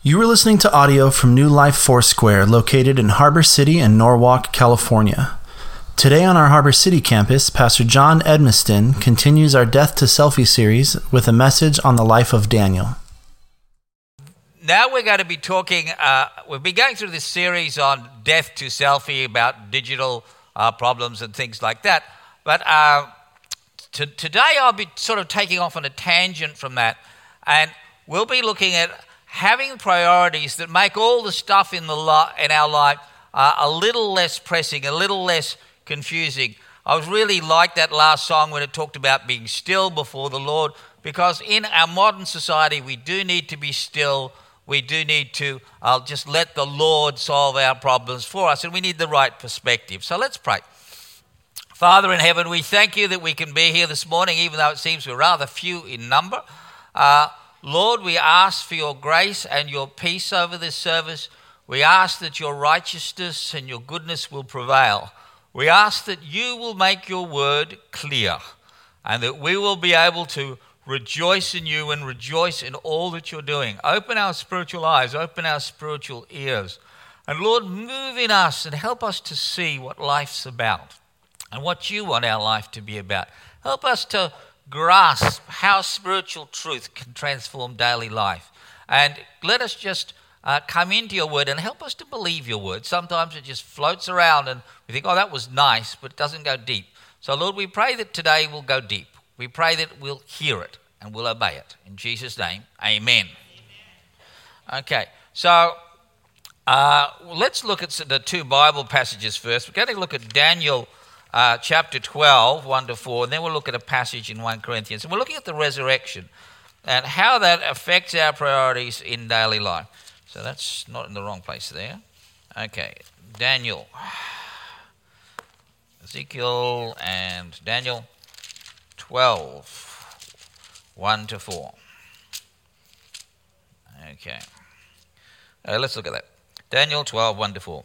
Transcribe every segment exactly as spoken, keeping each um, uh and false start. You are listening to audio from New Life Foursquare, located in Harbor City and Norwalk, California. Today on our Harbor City campus, Pastor John Edmiston continues our Death to Selfie series with a message on the life of Daniel. Now we're going to be talking, uh, we've been going through this series on Death to Selfie about digital uh, problems and things like that. But uh, t- today I'll be sort of taking off on a tangent from that, and we'll be looking at having priorities that make all the stuff in the li- in our life uh, a little less pressing, a little less confusing. I was really like that last song when it talked about being still before the Lord, because in our modern society, we do need to be still. We do need to uh, just let the Lord solve our problems for us, and we need the right perspective. So let's pray. Father in heaven, we thank you that we can be here this morning, even though it seems we're rather few in number. Uh, Lord, we ask for your grace and your peace over this service. We ask that your righteousness and your goodness will prevail. We ask that you will make your word clear, and that we will be able to rejoice in you and rejoice in all that you're doing. Open our spiritual eyes, open our spiritual ears. And Lord, move in us and help us to see what life's about and what you want our life to be about. Help us to grasp how spiritual truth can transform daily life. And let us just uh, come into your word and help us to believe your word. Sometimes it just floats around and we think, oh, that was nice, but it doesn't go deep. So, Lord, we pray that today we'll go deep. We pray that we'll hear it and we'll obey it. In Jesus' name, amen. amen. Okay, so uh, let's look at the two Bible passages first. We're going to look at Daniel Uh, chapter twelve, one to four, and then we'll look at a passage in First Corinthians. And we're looking at the resurrection and how that affects our priorities in daily life. So that's not in the wrong place there. Okay, Daniel. Ezekiel and Daniel twelve, one to four. Okay. Uh, let's look at that. Daniel twelve, one to four.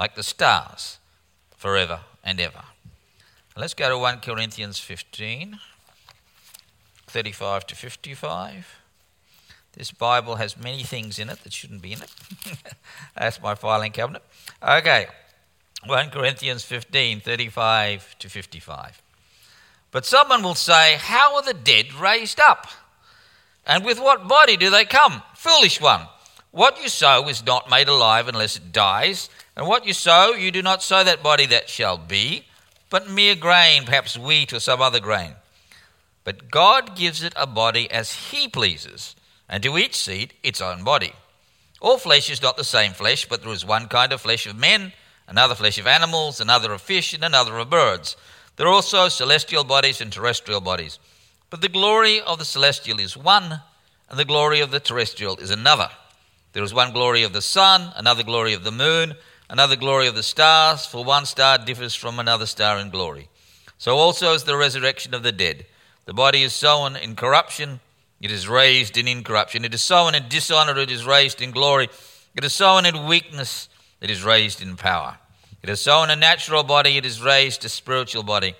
like the stars, forever and ever. Let's go to First Corinthians fifteen, thirty-five to fifty-five. This Bible has many things in it that shouldn't be in it. That's my filing cabinet. Okay, First Corinthians fifteen, thirty-five to fifty-five. But someone will say, how are the dead raised up? And with what body do they come? Foolish one. What you sow is not made alive unless it dies. And what you sow, you do not sow that body that shall be, but mere grain, perhaps wheat or some other grain. But God gives it a body as he pleases, and to each seed its own body. All flesh is not the same flesh, but there is one kind of flesh of men, another flesh of animals, another of fish, and another of birds. There are also celestial bodies and terrestrial bodies. But the glory of the celestial is one, and the glory of the terrestrial is another. There is one glory of the sun, another glory of the moon, another glory of the stars, for one star differs from another star in glory. So also is the resurrection of the dead. The body is sown in corruption, it is raised in incorruption. It is sown in dishonor, it is raised in glory. It is sown in weakness, it is raised in power. It is sown a natural body, it is raised a spiritual body.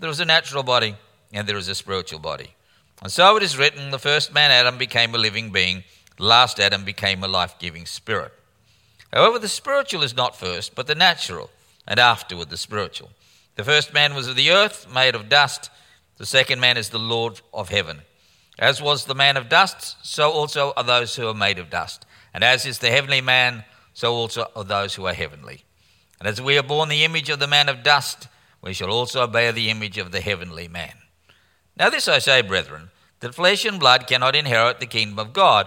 There is a natural body, and there is a spiritual body. And so it is written, the first man Adam became a living being, the last Adam became a life-giving spirit. However, the spiritual is not first, but the natural, and afterward the spiritual. The first man was of the earth, made of dust. The second man is the Lord of heaven. As was the man of dust, so also are those who are made of dust. And as is the heavenly man, so also are those who are heavenly. And as we are born the image of the man of dust, we shall also bear the image of the heavenly man. Now this I say, brethren, that flesh and blood cannot inherit the kingdom of God,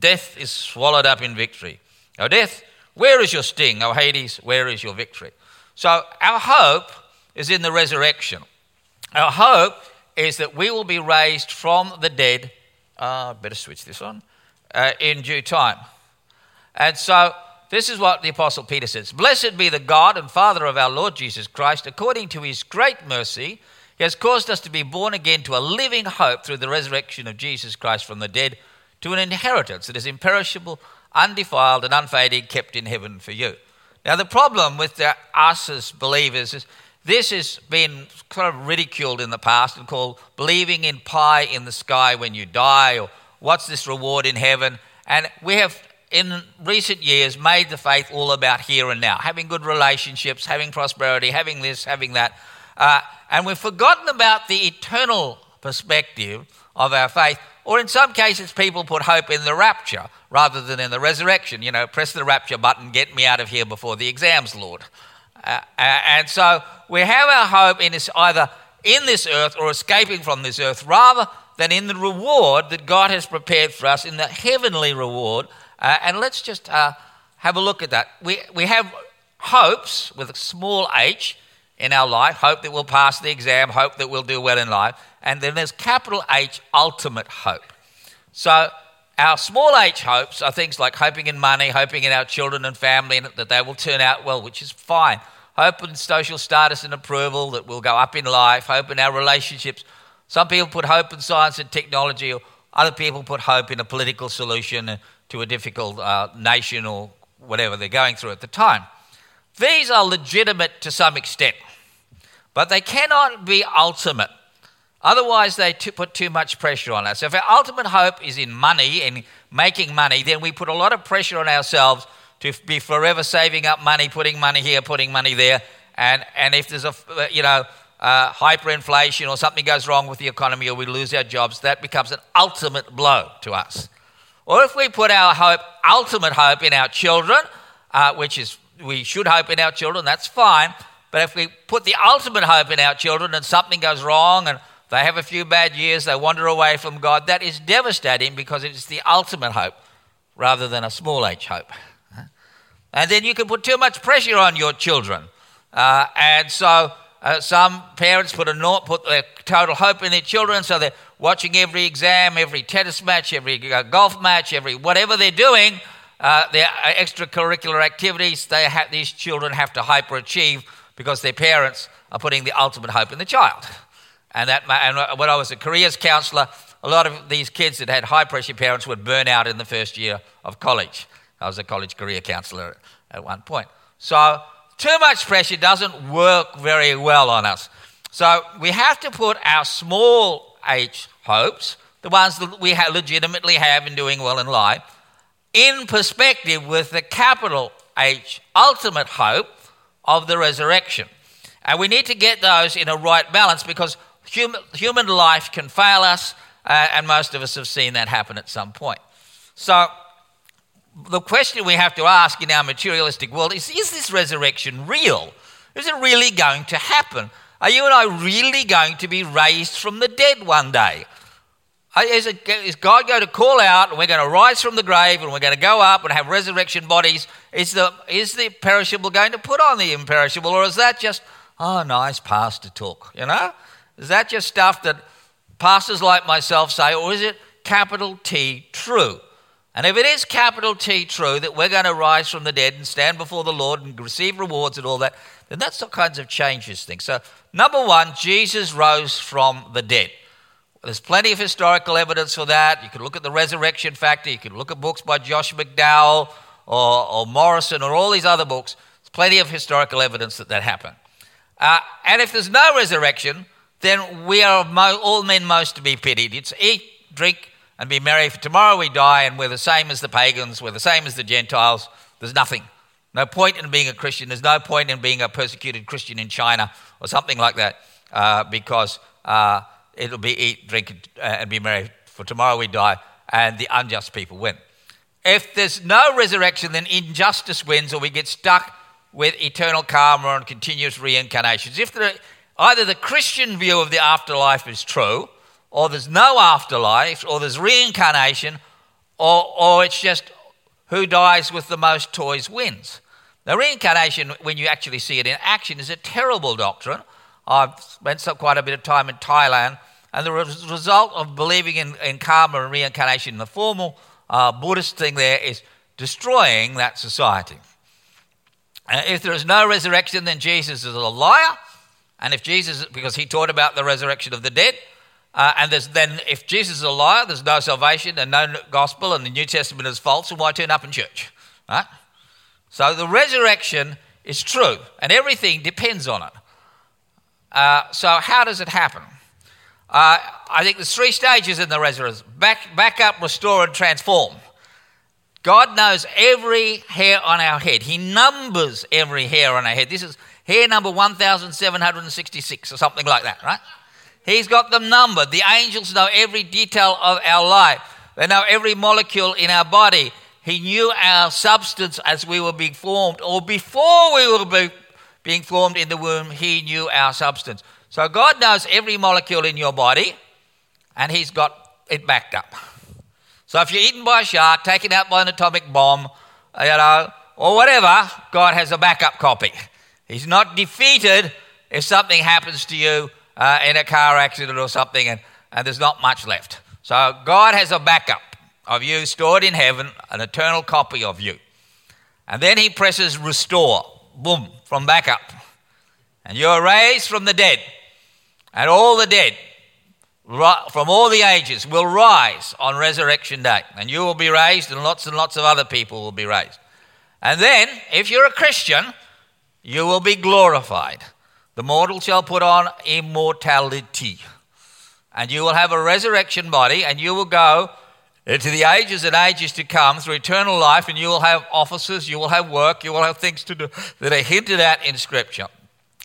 Death is swallowed up in victory. O death, where is your sting? O Hades, where is your victory? So our hope is in the resurrection. Our hope is that we will be raised from the dead. Uh, better switch this on. Uh, in due time. And so this is what the Apostle Peter says. Blessed be the God and Father of our Lord Jesus Christ. According to his great mercy, he has caused us to be born again to a living hope through the resurrection of Jesus Christ from the dead, to an inheritance that is imperishable, undefiled and unfading, kept in heaven for you. Now the problem with the, us as believers is this has been kind of ridiculed in the past and called believing in pie in the sky when you die, or what's this reward in heaven? And we have in recent years made the faith all about here and now, having good relationships, having prosperity, having this, having that. Uh, and we've forgotten about the eternal perspective of our faith. Or in some cases, people put hope in the rapture rather than in the resurrection. You know, press the rapture button, get me out of here before the exams, Lord. Uh, and so we have our hope in this, either in this earth or escaping from this earth, rather than in the reward that God has prepared for us in the heavenly reward. Uh, and let's just uh, have a look at that. We, we have hopes with a small h in our life, hope that we'll pass the exam, hope that we'll do well in life. And then there's capital H, ultimate hope. So our small h hopes are things like hoping in money, hoping in our children and family, and that they will turn out well, which is fine. Hope in social status and approval, that we'll go up in life, hope in our relationships. Some people put hope in science and technology, or other people put hope in a political solution to a difficult uh, nation or whatever they're going through at the time. These are legitimate to some extent, but they cannot be ultimate. Otherwise, they t- put too much pressure on us. So if our ultimate hope is in money and making money, then we put a lot of pressure on ourselves to f- be forever saving up money, putting money here, putting money there. And and if there's a you know uh, hyperinflation or something goes wrong with the economy, or we lose our jobs, that becomes an ultimate blow to us. Or if we put our hope, ultimate hope, in our children, uh, which is we should hope in our children, that's fine. But if we put the ultimate hope in our children and something goes wrong and they have a few bad years, they wander away from God, that is devastating, because it's the ultimate hope rather than a small h hope. And then you can put too much pressure on your children. Uh, and so uh, some parents put a naught, put their total hope in their children, so they're watching every exam, every tennis match, every golf match, every whatever they're doing, uh, their extracurricular activities, they ha- these children have to hyperachieve because their parents are putting the ultimate hope in the child. And that, and when I was a careers counsellor, a lot of these kids that had high-pressure parents would burn out in the first year of college. I was a college career counsellor at one point. So too much pressure doesn't work very well on us. So we have to put our small h hopes, the ones that we legitimately have in doing well in life, in perspective with the capital H ultimate hope of the resurrection. And we need to get those in a right balance, because Human, human life can fail us, uh, and most of us have seen that happen at some point. So the question we have to ask in our materialistic world is, is this resurrection real? Is it really going to happen? Are you and I really going to be raised from the dead one day? Is, it, is God going to call out and we're going to rise from the grave and we're going to go up and have resurrection bodies? Is the, is the perishable going to put on the imperishable, or is that just, oh, nice pastor talk, you know? Is that just stuff that pastors like myself say, or is it capital T true? And if it is capital T true that we're going to rise from the dead and stand before the Lord and receive rewards and all that, then that's the kinds of changes things. So number one, Jesus rose from the dead. There's plenty of historical evidence for that. You can look at the resurrection factor. You can look at books by Josh McDowell or, or Morrison or all these other books. There's plenty of historical evidence that that happened. Uh, and if there's no resurrection, then we are all men most to be pitied. It's eat, drink, and be merry, for tomorrow we die, and we're the same as the pagans, we're the same as the Gentiles. There's nothing. No point in being a Christian. There's no point in being a persecuted Christian in China or something like that. uh, because uh, it'll be eat, drink, uh, and be merry, for tomorrow we die, and the unjust people win. If there's no resurrection, then injustice wins, or we get stuck with eternal karma and continuous reincarnations. If there, either the Christian view of the afterlife is true, or there's no afterlife, or there's reincarnation, or, or it's just who dies with the most toys wins. Now, reincarnation, when you actually see it in action, is a terrible doctrine. I've spent some, quite a bit of time in Thailand, and the res- result of believing in, in karma and reincarnation, the formal uh, Buddhist thing there, is destroying that society. And if there is no resurrection, then Jesus is a liar. And if Jesus, because he taught about the resurrection of the dead, uh, and there's, then if Jesus is a liar, there's no salvation and no gospel, and the New Testament is false, and why turn up in church, right? So the resurrection is true, and everything depends on it. Uh, so how does it happen? Uh, I think there's three stages in the resurrection. Back, back up, restore, and transform. God knows every hair on our head. He numbers every hair on our head. This is hair number one thousand seven hundred sixty-six or something like that, right? He's got them numbered. The angels know every detail of our life. They know every molecule in our body. He knew our substance as we were being formed, or before we were be, being formed in the womb, he knew our substance. So God knows every molecule in your body, and he's got it backed up. So if you're eaten by a shark, taken out by an atomic bomb, you know, or whatever, God has a backup copy. He's not defeated if something happens to you uh, in a car accident or something, and, and there's not much left. So God has a backup of you stored in heaven, an eternal copy of you. And then he presses restore, boom, from back up. And you're raised from the dead. And all the dead from all the ages will rise on resurrection day. And you will be raised, and lots and lots of other people will be raised. And then, if you're a Christian, you will be glorified. The mortal shall put on immortality. And you will have a resurrection body, and you will go to the ages and ages to come through eternal life, and you will have offices, you will have work, you will have things to do that are hinted at in Scripture,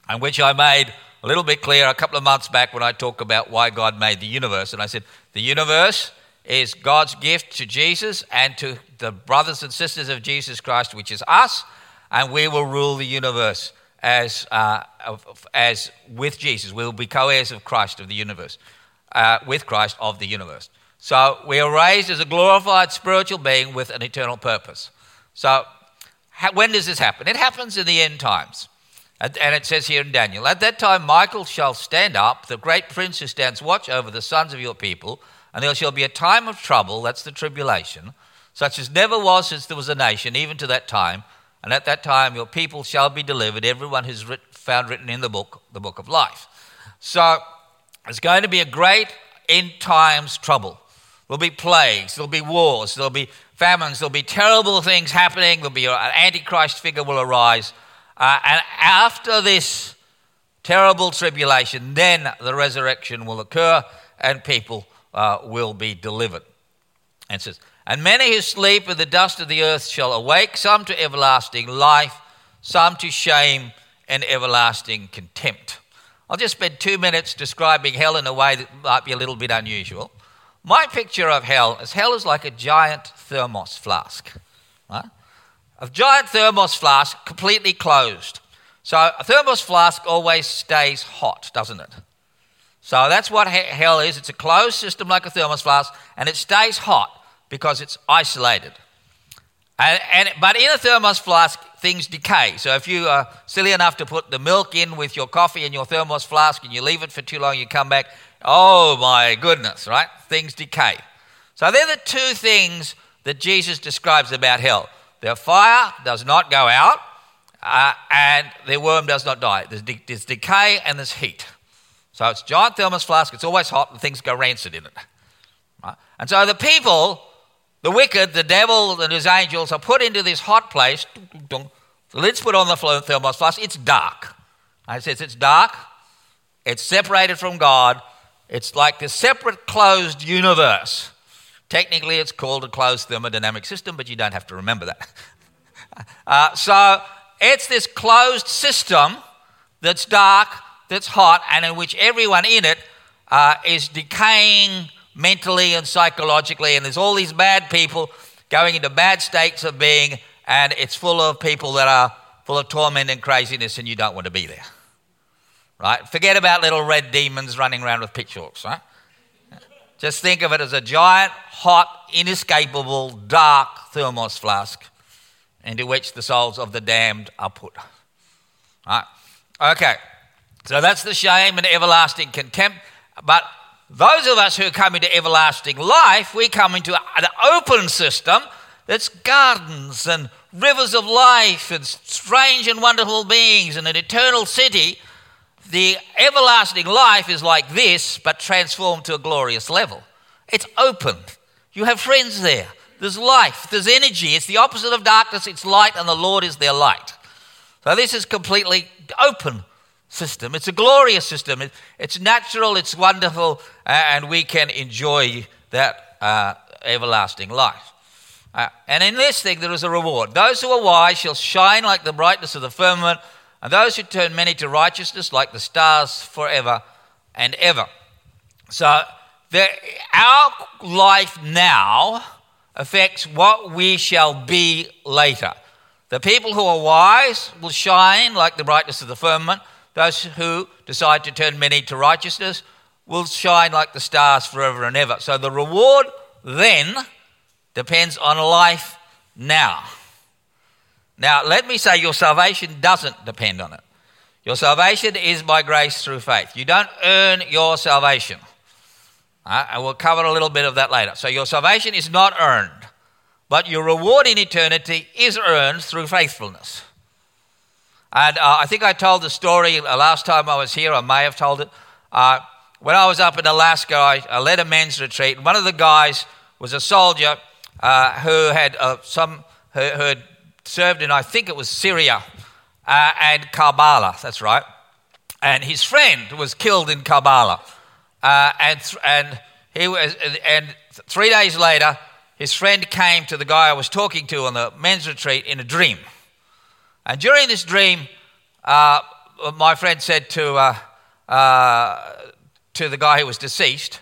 and which I made a little bit clear a couple of months back when I talked about why God made the universe. And I said, the universe is God's gift to Jesus and to the brothers and sisters of Jesus Christ, which is us, and we will rule the universe as uh, as with Jesus. We will be co-heirs of Christ of the universe, uh, with Christ of the universe. So we are raised as a glorified spiritual being with an eternal purpose. So when does this happen? It happens in the end times. And it says here in Daniel, at that time Michael shall stand up, the great prince who stands watch over the sons of your people, and there shall be a time of trouble, that's the tribulation, such as never was since there was a nation, even to that time. And at that time your people shall be delivered, everyone who's writ- found written in the book, the book of life. So it's going to be a great end times trouble. There'll be plagues, there'll be wars, there'll be famines, there'll be terrible things happening, there'll be an antichrist figure will arise. Uh, and after this terrible tribulation, then the resurrection will occur and people uh, will be delivered. And it says, and many who sleep in the dust of the earth shall awake, some to everlasting life, some to shame and everlasting contempt. I'll just spend two minutes describing hell in a way that might be a little bit unusual. My picture of hell is hell is like a giant thermos flask, right? A giant thermos flask completely closed. So a thermos flask always stays hot, doesn't it? So that's what he- hell is. It's a closed system like a thermos flask, and it stays hot because it's isolated. And, and but in a thermos flask, things decay. So if you are silly enough to put the milk in with your coffee in your thermos flask and you leave it for too long, you come back, oh my goodness, right? Things decay. So they're the two things that Jesus describes about hell. Their fire does not go out uh, and their worm does not die. There's, de- there's decay and there's heat. So it's giant thermos flask, it's always hot and things go rancid in it. Right? And so the people, the wicked, the devil and his angels are put into this hot place. The lid's put on the thermos flask. It's dark. I says it's dark. It's separated from God. It's like a separate closed universe. Technically, it's called a closed thermodynamic system, but you don't have to remember that. uh, so it's this closed system that's dark that's hot and in which everyone in it uh, is decaying mentally and psychologically, and there's all these bad people going into bad states of being, and it's full of people that are full of torment and craziness, and you don't want to be there, right? Forget about little red demons running around with pitchforks, right? Just think of it as a giant, hot, inescapable, dark thermos flask into which the souls of the damned are put, right? Okay, so that's the shame and everlasting contempt, but those of us who come into everlasting life, we come into an open system that's gardens and rivers of life and strange and wonderful beings and an eternal city. The everlasting life is like this, but transformed to a glorious level. It's open. You have friends there. There's life. There's energy. It's the opposite of darkness. It's light, and the Lord is their light. So this is completely open system. It's a glorious system. It, it's natural, it's wonderful, and we can enjoy that uh, everlasting life. Uh, and in this thing, there is a reward. Those who are wise shall shine like the brightness of the firmament, and those who turn many to righteousness like the stars forever and ever. So the, our life now affects what we shall be later. The people who are wise will shine like the brightness of the firmament. Those who decide to turn many to righteousness will shine like the stars forever and ever. So the reward then depends on life now. Now, let me say your salvation doesn't depend on it. Your salvation is by grace through faith. You don't earn your salvation. Uh, and we'll cover a little bit of that later. So your salvation is not earned, but your reward in eternity is earned through faithfulness. And uh, I think I told the story last time I was here. I may have told it. Uh, when I was up in Alaska, I, I led a men's retreat. And one of the guys was a soldier uh, who had uh, some who, who had served in, I think it was Syria uh, and Karbala. That's right. And his friend was killed in Karbala. Uh, and th- and he was and three days later, his friend came to the guy I was talking to on the men's retreat in a dream. And during this dream, uh, my friend said to uh, uh, to the guy who was deceased,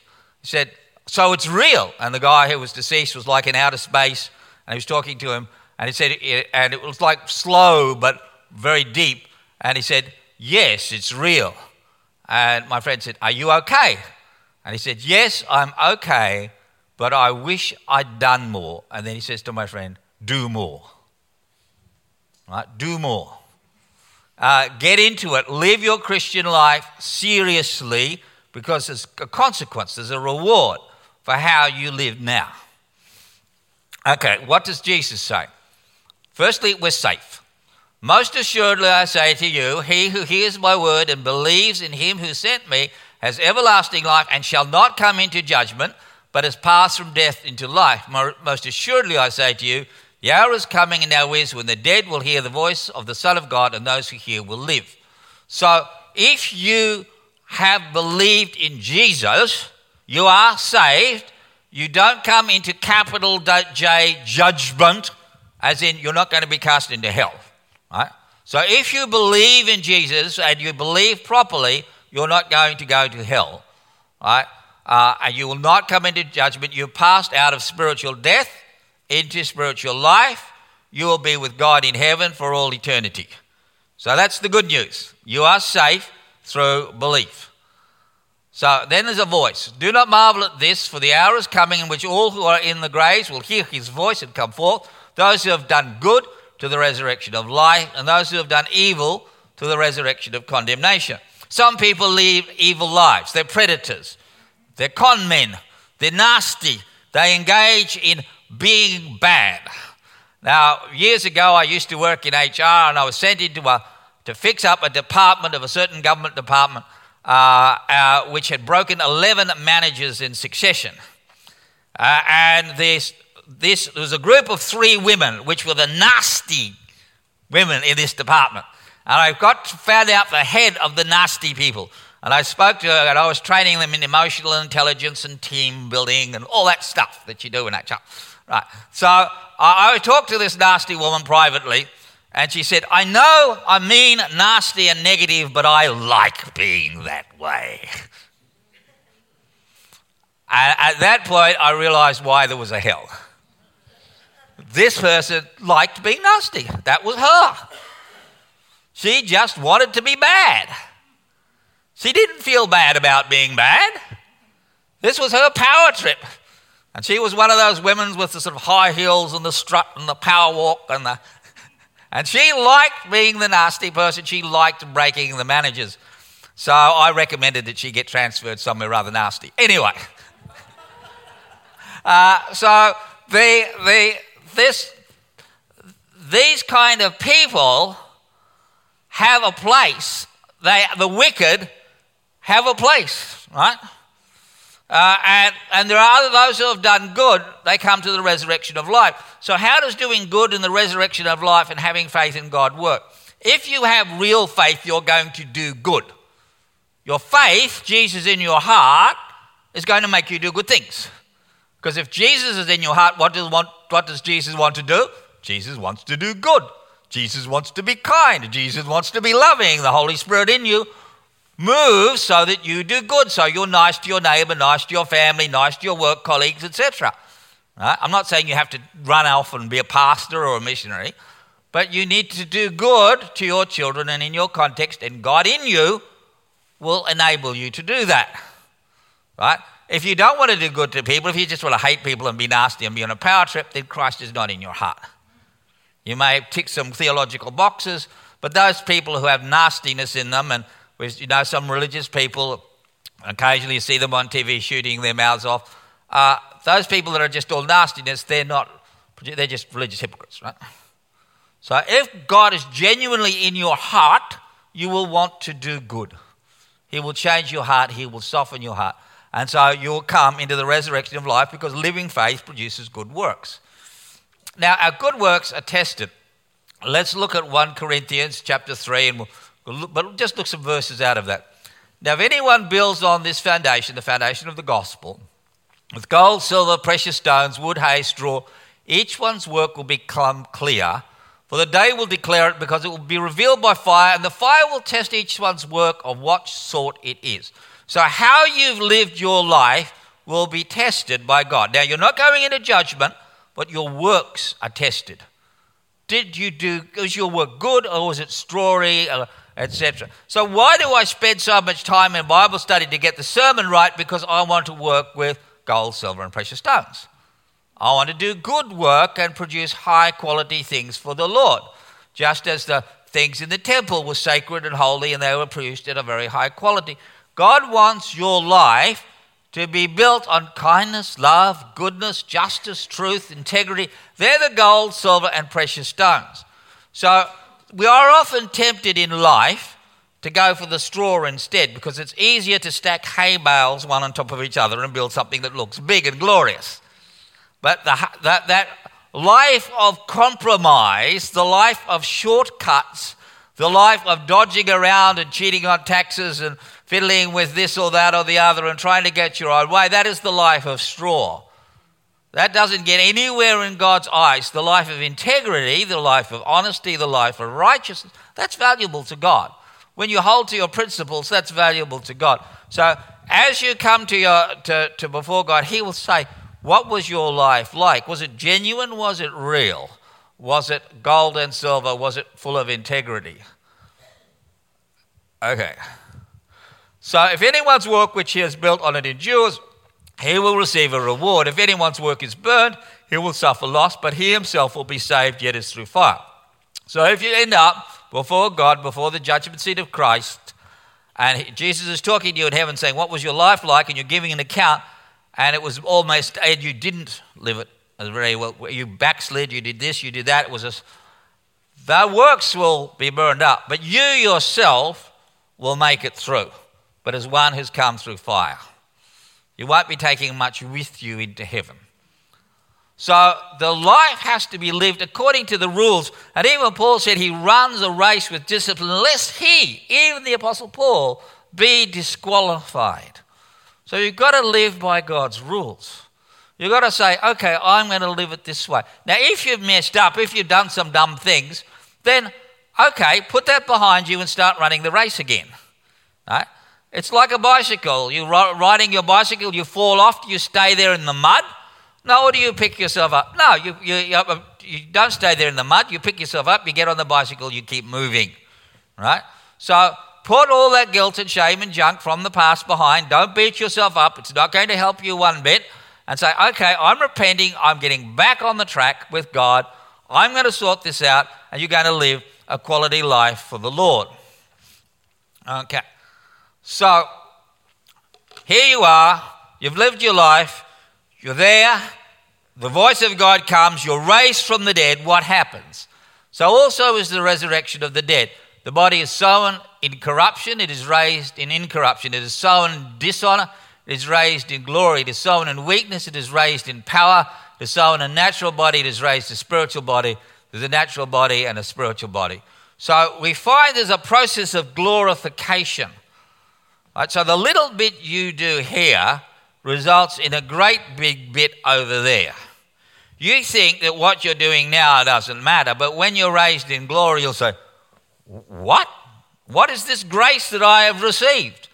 he said, "So it's real." And the guy who was deceased was like in outer space, and he was talking to him, and he said, and it was like slow but very deep. And he said, "Yes, it's real." And my friend said, "Are you okay?" And he said, "Yes, I'm okay, but I wish I'd done more." And then he says to my friend, "Do more." Right, do more. Uh, get into it. Live your Christian life seriously, because there's a consequence. There's a reward for how you live now. Okay, what does Jesus say? Firstly, we're safe. "Most assuredly I say to you, he who hears my word and believes in him who sent me has everlasting life and shall not come into judgment, but has passed from death into life. Most assuredly I say to you, the hour is coming and now is when the dead will hear the voice of the Son of God, and those who hear will live." So if you have believed in Jesus, you are saved. You don't come into capital J judgment, as in you're not going to be cast into hell. Right? So if you believe in Jesus and you believe properly, you're not going to go to hell. Right? Uh, and you will not come into judgment. You passed out of spiritual death into spiritual life. You will be with God in heaven for all eternity. So that's the good news. You are safe through belief. So then there's a voice. "Do not marvel at this, for the hour is coming in which all who are in the graves will hear his voice and come forth, those who have done good to the resurrection of life, and those who have done evil to the resurrection of condemnation." Some people live evil lives. They're predators. They're con men. They're nasty. They engage in being bad. Now, years ago, I used to work in H R, and I was sent into a to fix up a department of a certain government department, uh, uh, which had broken eleven managers in succession. Uh, and this this there was a group of three women, which were the nasty women in this department. And I got found out the head of the nasty people. And I spoke to her, and I was training them in emotional intelligence and team building and all that stuff that you do in H R. Right. So I, I talked to this nasty woman privately, And she said, I know I'm mean, nasty, and negative, but I like being that way. And at that point, I realized why there was a hell. This person liked being nasty. That was her. She just wanted to be bad. She didn't feel bad about being bad. This was her power trip. And she was one of those women with the sort of high heels and the strut and the power walk and the... And she liked being the nasty person. She liked breaking the managers. So I recommended that she get transferred somewhere rather nasty. Anyway. uh, so the the this these kind of people have a place. They the wicked have a place, right? Uh, and, and there are those who have done good, they come to the resurrection of life. So how does doing good in the resurrection of life and having faith in God work? If you have real faith, you're going to do good. Your faith, Jesus in your heart, is going to make you do good things. Because if Jesus is in your heart, what does, want, what does Jesus want to do? Jesus wants to do good. Jesus wants to be kind. Jesus wants to be loving. The Holy Spirit in you move so that you do good, so you're nice to your neighbour, nice to your family, nice to your work colleagues, et cetera. Right? I'm not saying you have to run off and be a pastor or a missionary, but you need to do good to your children and in your context, and God in you will enable you to do that. Right? If you don't want to do good to people, if you just want to hate people and be nasty and be on a power trip, then Christ is not in your heart. You may tick some theological boxes, but those people who have nastiness in them, and you know, some religious people, occasionally you see them on T V shooting their mouths off. Uh, those people that are just all nastiness, they're not, they're just religious hypocrites, right? So if God is genuinely in your heart, you will want to do good. He will change your heart. He will soften your heart. And so you'll come into the resurrection of life because living faith produces good works. Now, our good works are tested. Let's look at First Corinthians chapter three and we'll... But just look some verses out of that. Now, if anyone builds on this foundation, the foundation of the gospel, with gold, silver, precious stones, wood, hay, straw, each one's work will become clear, for the day will declare it because it will be revealed by fire, and the fire will test each one's work of what sort it is. So how you've lived your life will be tested by God. Now, you're not going into judgment, but your works are tested. Did you do, was your work good or was it strawy? Etc. So why do I spend so much time in Bible study to get the sermon right? Because I want to work with gold, silver, and precious stones. I want to do good work and produce high-quality things for the Lord, just as the things in the temple were sacred and holy and they were produced at a very high quality. God wants your life to be built on kindness, love, goodness, justice, truth, integrity. They're the gold, silver, and precious stones. So we are often tempted in life to go for the straw instead because it's easier to stack hay bales one on top of each other and build something that looks big and glorious. But the, that, that life of compromise, the life of shortcuts, the life of dodging around and cheating on taxes and fiddling with this or that or the other and trying to get your own way, that is the life of straw. That doesn't get anywhere in God's eyes. The life of integrity, the life of honesty, the life of righteousness, that's valuable to God. When you hold to your principles, that's valuable to God. So as you come to your to, to before God, he will say, what was your life like? Was it genuine? Was it real? Was it gold and silver? Was it full of integrity? Okay. So if anyone's work which he has built on it endures, he will receive a reward. If anyone's work is burned, he will suffer loss, but he himself will be saved, yet as through fire. So if you end up before God, before the judgment seat of Christ, and Jesus is talking to you in heaven saying, what was your life like? And you're giving an account, and it was almost, and you didn't live it very well. You backslid, you did this, you did that. It was a, the works will be burned up, but you yourself will make it through, but as one who's come through fire. You won't be taking much with you into heaven. So the life has to be lived according to the rules. And even Paul said he runs a race with discipline, lest he, even the Apostle Paul, be disqualified. So you've got to live by God's rules. You've got to say, okay, I'm going to live it this way. Now, if you've messed up, if you've done some dumb things, then okay, put that behind you and start running the race again. Right? It's like a bicycle. You're riding your bicycle, you fall off, you stay there in the mud. No, or do you pick yourself up? No, you, you, you don't stay there in the mud. You pick yourself up, you get on the bicycle, you keep moving. Right? So put all that guilt and shame and junk from the past behind. Don't beat yourself up. It's not going to help you one bit. And say, okay, I'm repenting. I'm getting back on the track with God. I'm going to sort this out, and you're going to live a quality life for the Lord. Okay. So here you are. You've lived your life. You're there. The voice of God comes. You're raised from the dead. What happens? So also is the resurrection of the dead. The body is sown in corruption. It is raised in incorruption. It is sown in dishonor. It is raised in glory. It is sown in weakness. It is raised in power. It is sown a natural body. It is raised a spiritual body. There's a natural body and a spiritual body. So we find there's a process of glorification. Right? So the little bit you do here results in a great big bit over there. You think that what you're doing now doesn't matter, but when you're raised in glory, you'll say, what? What is this grace that I have received?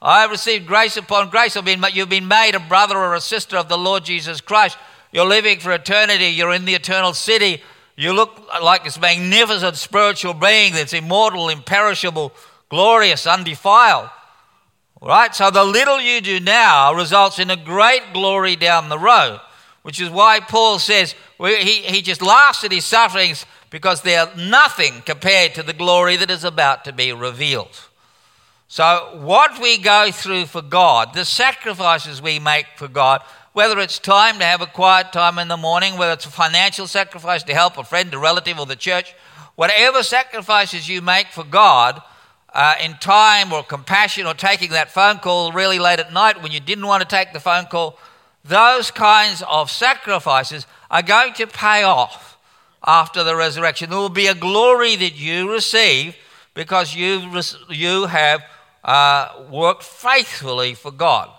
I have received grace upon grace. I've been, you've been made a brother or a sister of the Lord Jesus Christ. You're living for eternity. You're in the eternal city. You look like this magnificent spiritual being that's immortal, imperishable, glorious, undefiled. All right? So the little you do now results in a great glory down the road, which is why Paul says we, he, he just laughs at his sufferings because they are nothing compared to the glory that is about to be revealed. So what we go through for God, the sacrifices we make for God, whether it's time to have a quiet time in the morning, whether it's a financial sacrifice to help a friend, a relative, or the church, whatever sacrifices you make for God uh, in time or compassion or taking that phone call really late at night when you didn't want to take the phone call, those kinds of sacrifices are going to pay off after the resurrection. There will be a glory that you receive because you, you have uh, worked faithfully for God.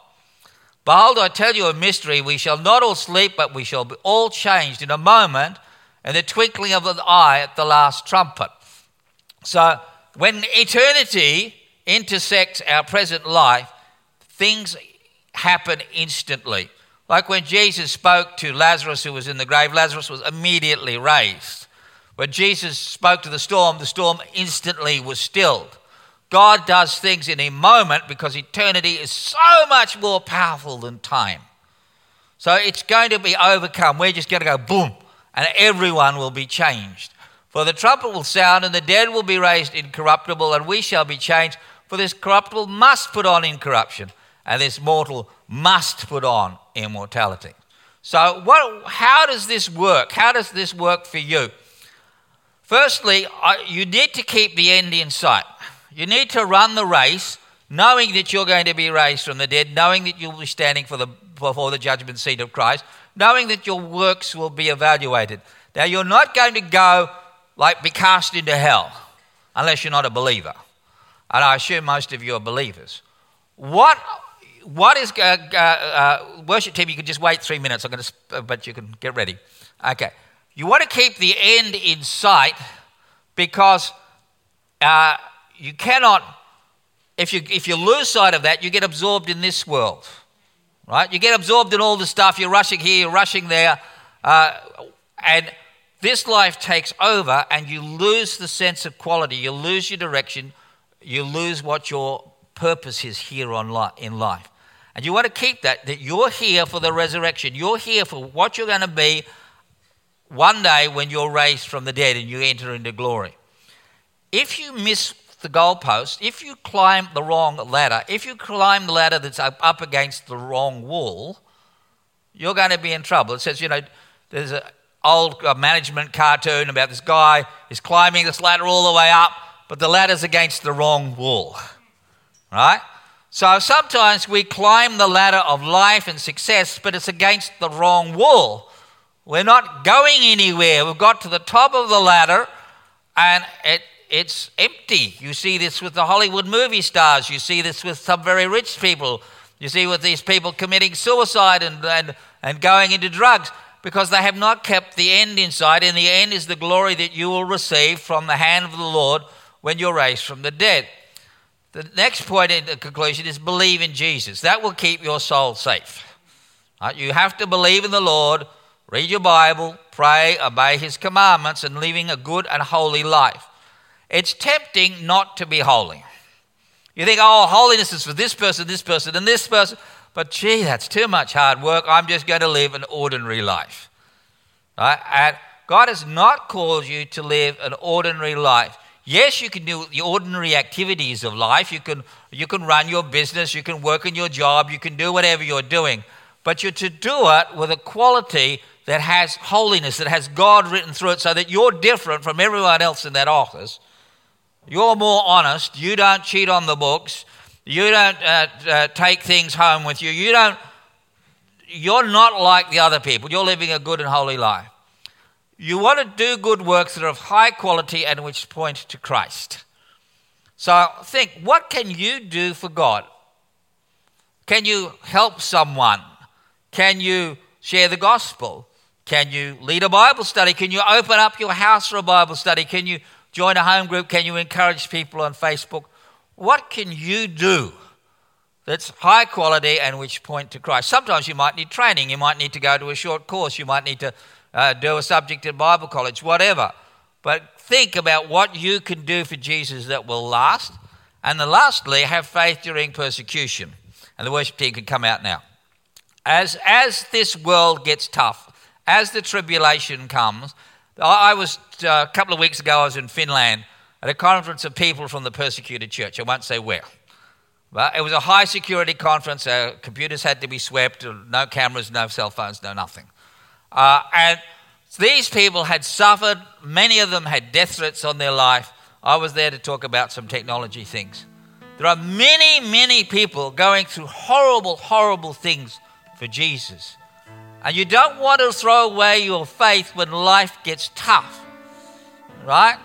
Behold, I tell you a mystery. We shall not all sleep, but we shall be all changed in a moment, in the twinkling of an eye at the last trumpet. So when eternity intersects our present life, things happen instantly. Like when Jesus spoke to Lazarus who was in the grave, Lazarus was immediately raised. When Jesus spoke to the storm, the storm instantly was stilled. God does things in a moment because eternity is so much more powerful than time. So it's going to be overcome. We're just going to go boom, and everyone will be changed. For the trumpet will sound, and the dead will be raised incorruptible, and we shall be changed. For this corruptible must put on incorruption, and this mortal must put on immortality. So what? How does this work? How does this work for you? Firstly, you need to keep the end in sight. You need to run the race knowing that you're going to be raised from the dead, knowing that you'll be standing for the, before the judgment seat of Christ, knowing that your works will be evaluated. Now, you're not going to go, like, be cast into hell unless you're not a believer. And I assume most of you are believers. What, what is, uh, uh, uh, worship team, you can just wait three minutes, I'm going to, but you can get ready. Okay. You want to keep the end in sight because... Uh, You cannot, if you if you lose sight of that, you get absorbed in this world, right? You get absorbed in all the stuff. You're rushing here, you're rushing there, uh, and this life takes over, and you lose the sense of quality. You lose your direction. You lose what your purpose is here on li- in life, and you want to keep that. That you're here for the resurrection. You're here for what you're going to be one day when you're raised from the dead and you enter into glory. If you miss the goalpost, if you climb the wrong ladder, if you climb the ladder that's up against the wrong wall, you're going to be in trouble. It says, you know, there's an old management cartoon about this guy is climbing this ladder all the way up, but the ladder's against the wrong wall, right? So sometimes we climb the ladder of life and success, but it's against the wrong wall. We're not going anywhere. We've got to the top of the ladder and it It's empty. You see this with the Hollywood movie stars. You see this with some very rich people. You see with these people committing suicide and, and, and going into drugs. because they have not kept the end in sight, and the end is the glory that you will receive from the hand of the Lord when you're raised from the dead. The next point in the conclusion is believe in Jesus. That will keep your soul safe. Right? You have to believe in the Lord, read your Bible, pray, obey his commandments, and living a good and holy life. It's tempting not to be holy. You think, oh, holiness is for this person, this person, and this person. But gee, that's too much hard work. I'm just going to live an ordinary life. Right? And God has not called you to live an ordinary life. Yes, you can do the ordinary activities of life. You can you can run your business. You can work in your job. You can do whatever you're doing. But you're to do it with a quality that has holiness, that has God written through it, so that you're different from everyone else in that office. You're more honest. You don't cheat on the books. You don't uh, uh, take things home with you. You don't. You're not like the other people. You're living a good and holy life. You want to do good works that are of high quality and which point to Christ. So think, what can you do for God? Can you help someone? Can you share the gospel? Can you lead a Bible study? Can you open up your house for a Bible study? Can you join a home group? Can you encourage people on Facebook? What can you do that's high quality and which point to Christ? Sometimes you might need training. You might need to go to a short course. You might need to Uh, do a subject at Bible college, whatever. But think about what you can do for Jesus that will last. And then lastly, have faith during persecution. And the worship team can come out now. As as this world gets tough, as the tribulation comes, I, I was, uh, a couple of weeks ago, I was in Finland at a conference of people from the persecuted church. I won't say where. But it was a high security conference. Uh, computers had to be swept, no cameras, no cell phones, no nothing. Uh, and these people had suffered. Many of them had death threats on their life. I was there to talk about some technology things. There are many, many people going through horrible, horrible things for Jesus. And you don't want to throw away your faith when life gets tough, right?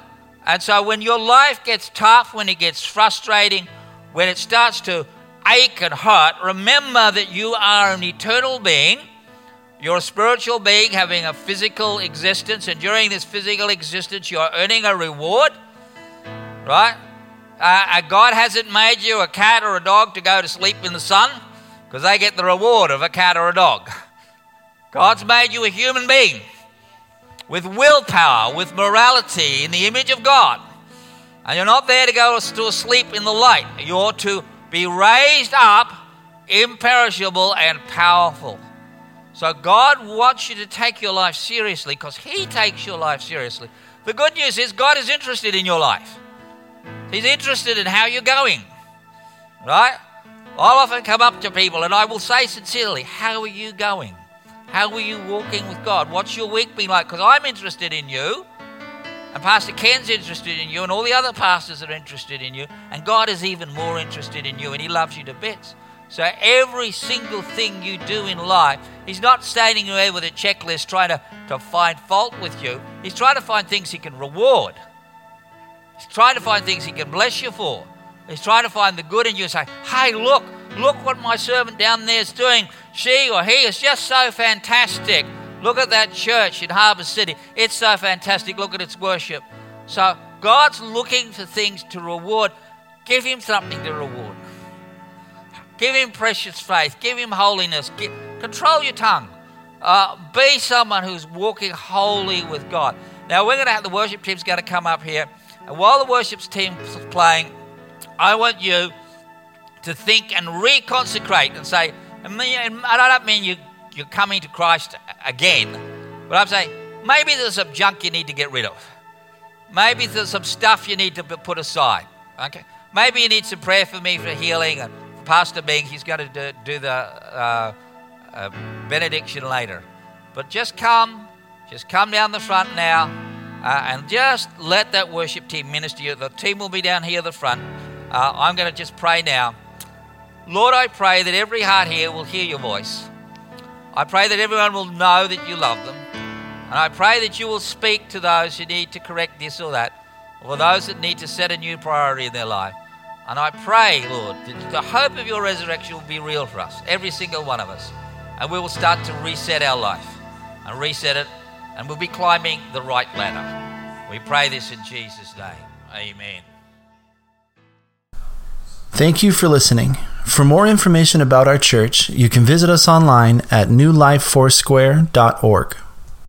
And so when your life gets tough, when it gets frustrating, when it starts to ache and hurt, remember that you are an eternal being. You're a spiritual being having a physical existence, and during this physical existence, you're earning a reward, right? Uh, God hasn't made you a cat or a dog to go to sleep in the sun, because they get the reward of a cat or a dog. God's made you a human being with willpower, with morality, in the image of God. And you're not there to go to sleep in the light. You're to be raised up, imperishable and powerful. So God wants you to take your life seriously, because he takes your life seriously. The good news is God is interested in your life. He's interested in how you're going, right? I'll often come up to people and I will say sincerely, how are you going? How are you walking with God? What's your week been like? Because I'm interested in you, and Pastor Ken's interested in you, and all the other pastors are interested in you, and God is even more interested in you, and he loves you to bits. So every single thing you do in life, he's not standing there with a checklist trying to, to find fault with you. He's trying to find things he can reward. He's trying to find things he can bless you for. He's trying to find the good in you and say, hey, look, look what my servant down there is doing. She or he is just so fantastic. Look at that church in Harbor City. It's so fantastic. Look at its worship. So God's looking for things to reward. Give him something to reward. Give him precious faith. Give him holiness. Give, control your tongue. Uh, be someone who's walking holy with God. Now, we're going to have the worship team's going to come up here. And while the worship team's playing, I want you to think and reconsecrate and say, and I don't mean you, you're coming to Christ again, but I'm saying maybe there's some junk you need to get rid of. Maybe there's some stuff you need to put aside. Okay? Maybe you need some prayer for me for healing. And Pastor Bing, he's going to do, do the uh, uh, benediction later. But just come, just come down the front now, uh, and just let that worship team minister you. The team will be down here at the front. Uh, I'm going to just pray now. Lord, I pray that every heart here will hear your voice. I pray that everyone will know that you love them. And I pray that you will speak to those who need to correct this or that, or those that need to set a new priority in their life. And I pray, Lord, that the hope of your resurrection will be real for us, every single one of us. And we will start to reset our life. and reset it, and we'll be climbing the right ladder. We pray this in Jesus' name. Amen. Thank you for listening. For more information about our church, you can visit us online at new life foursquare dot org.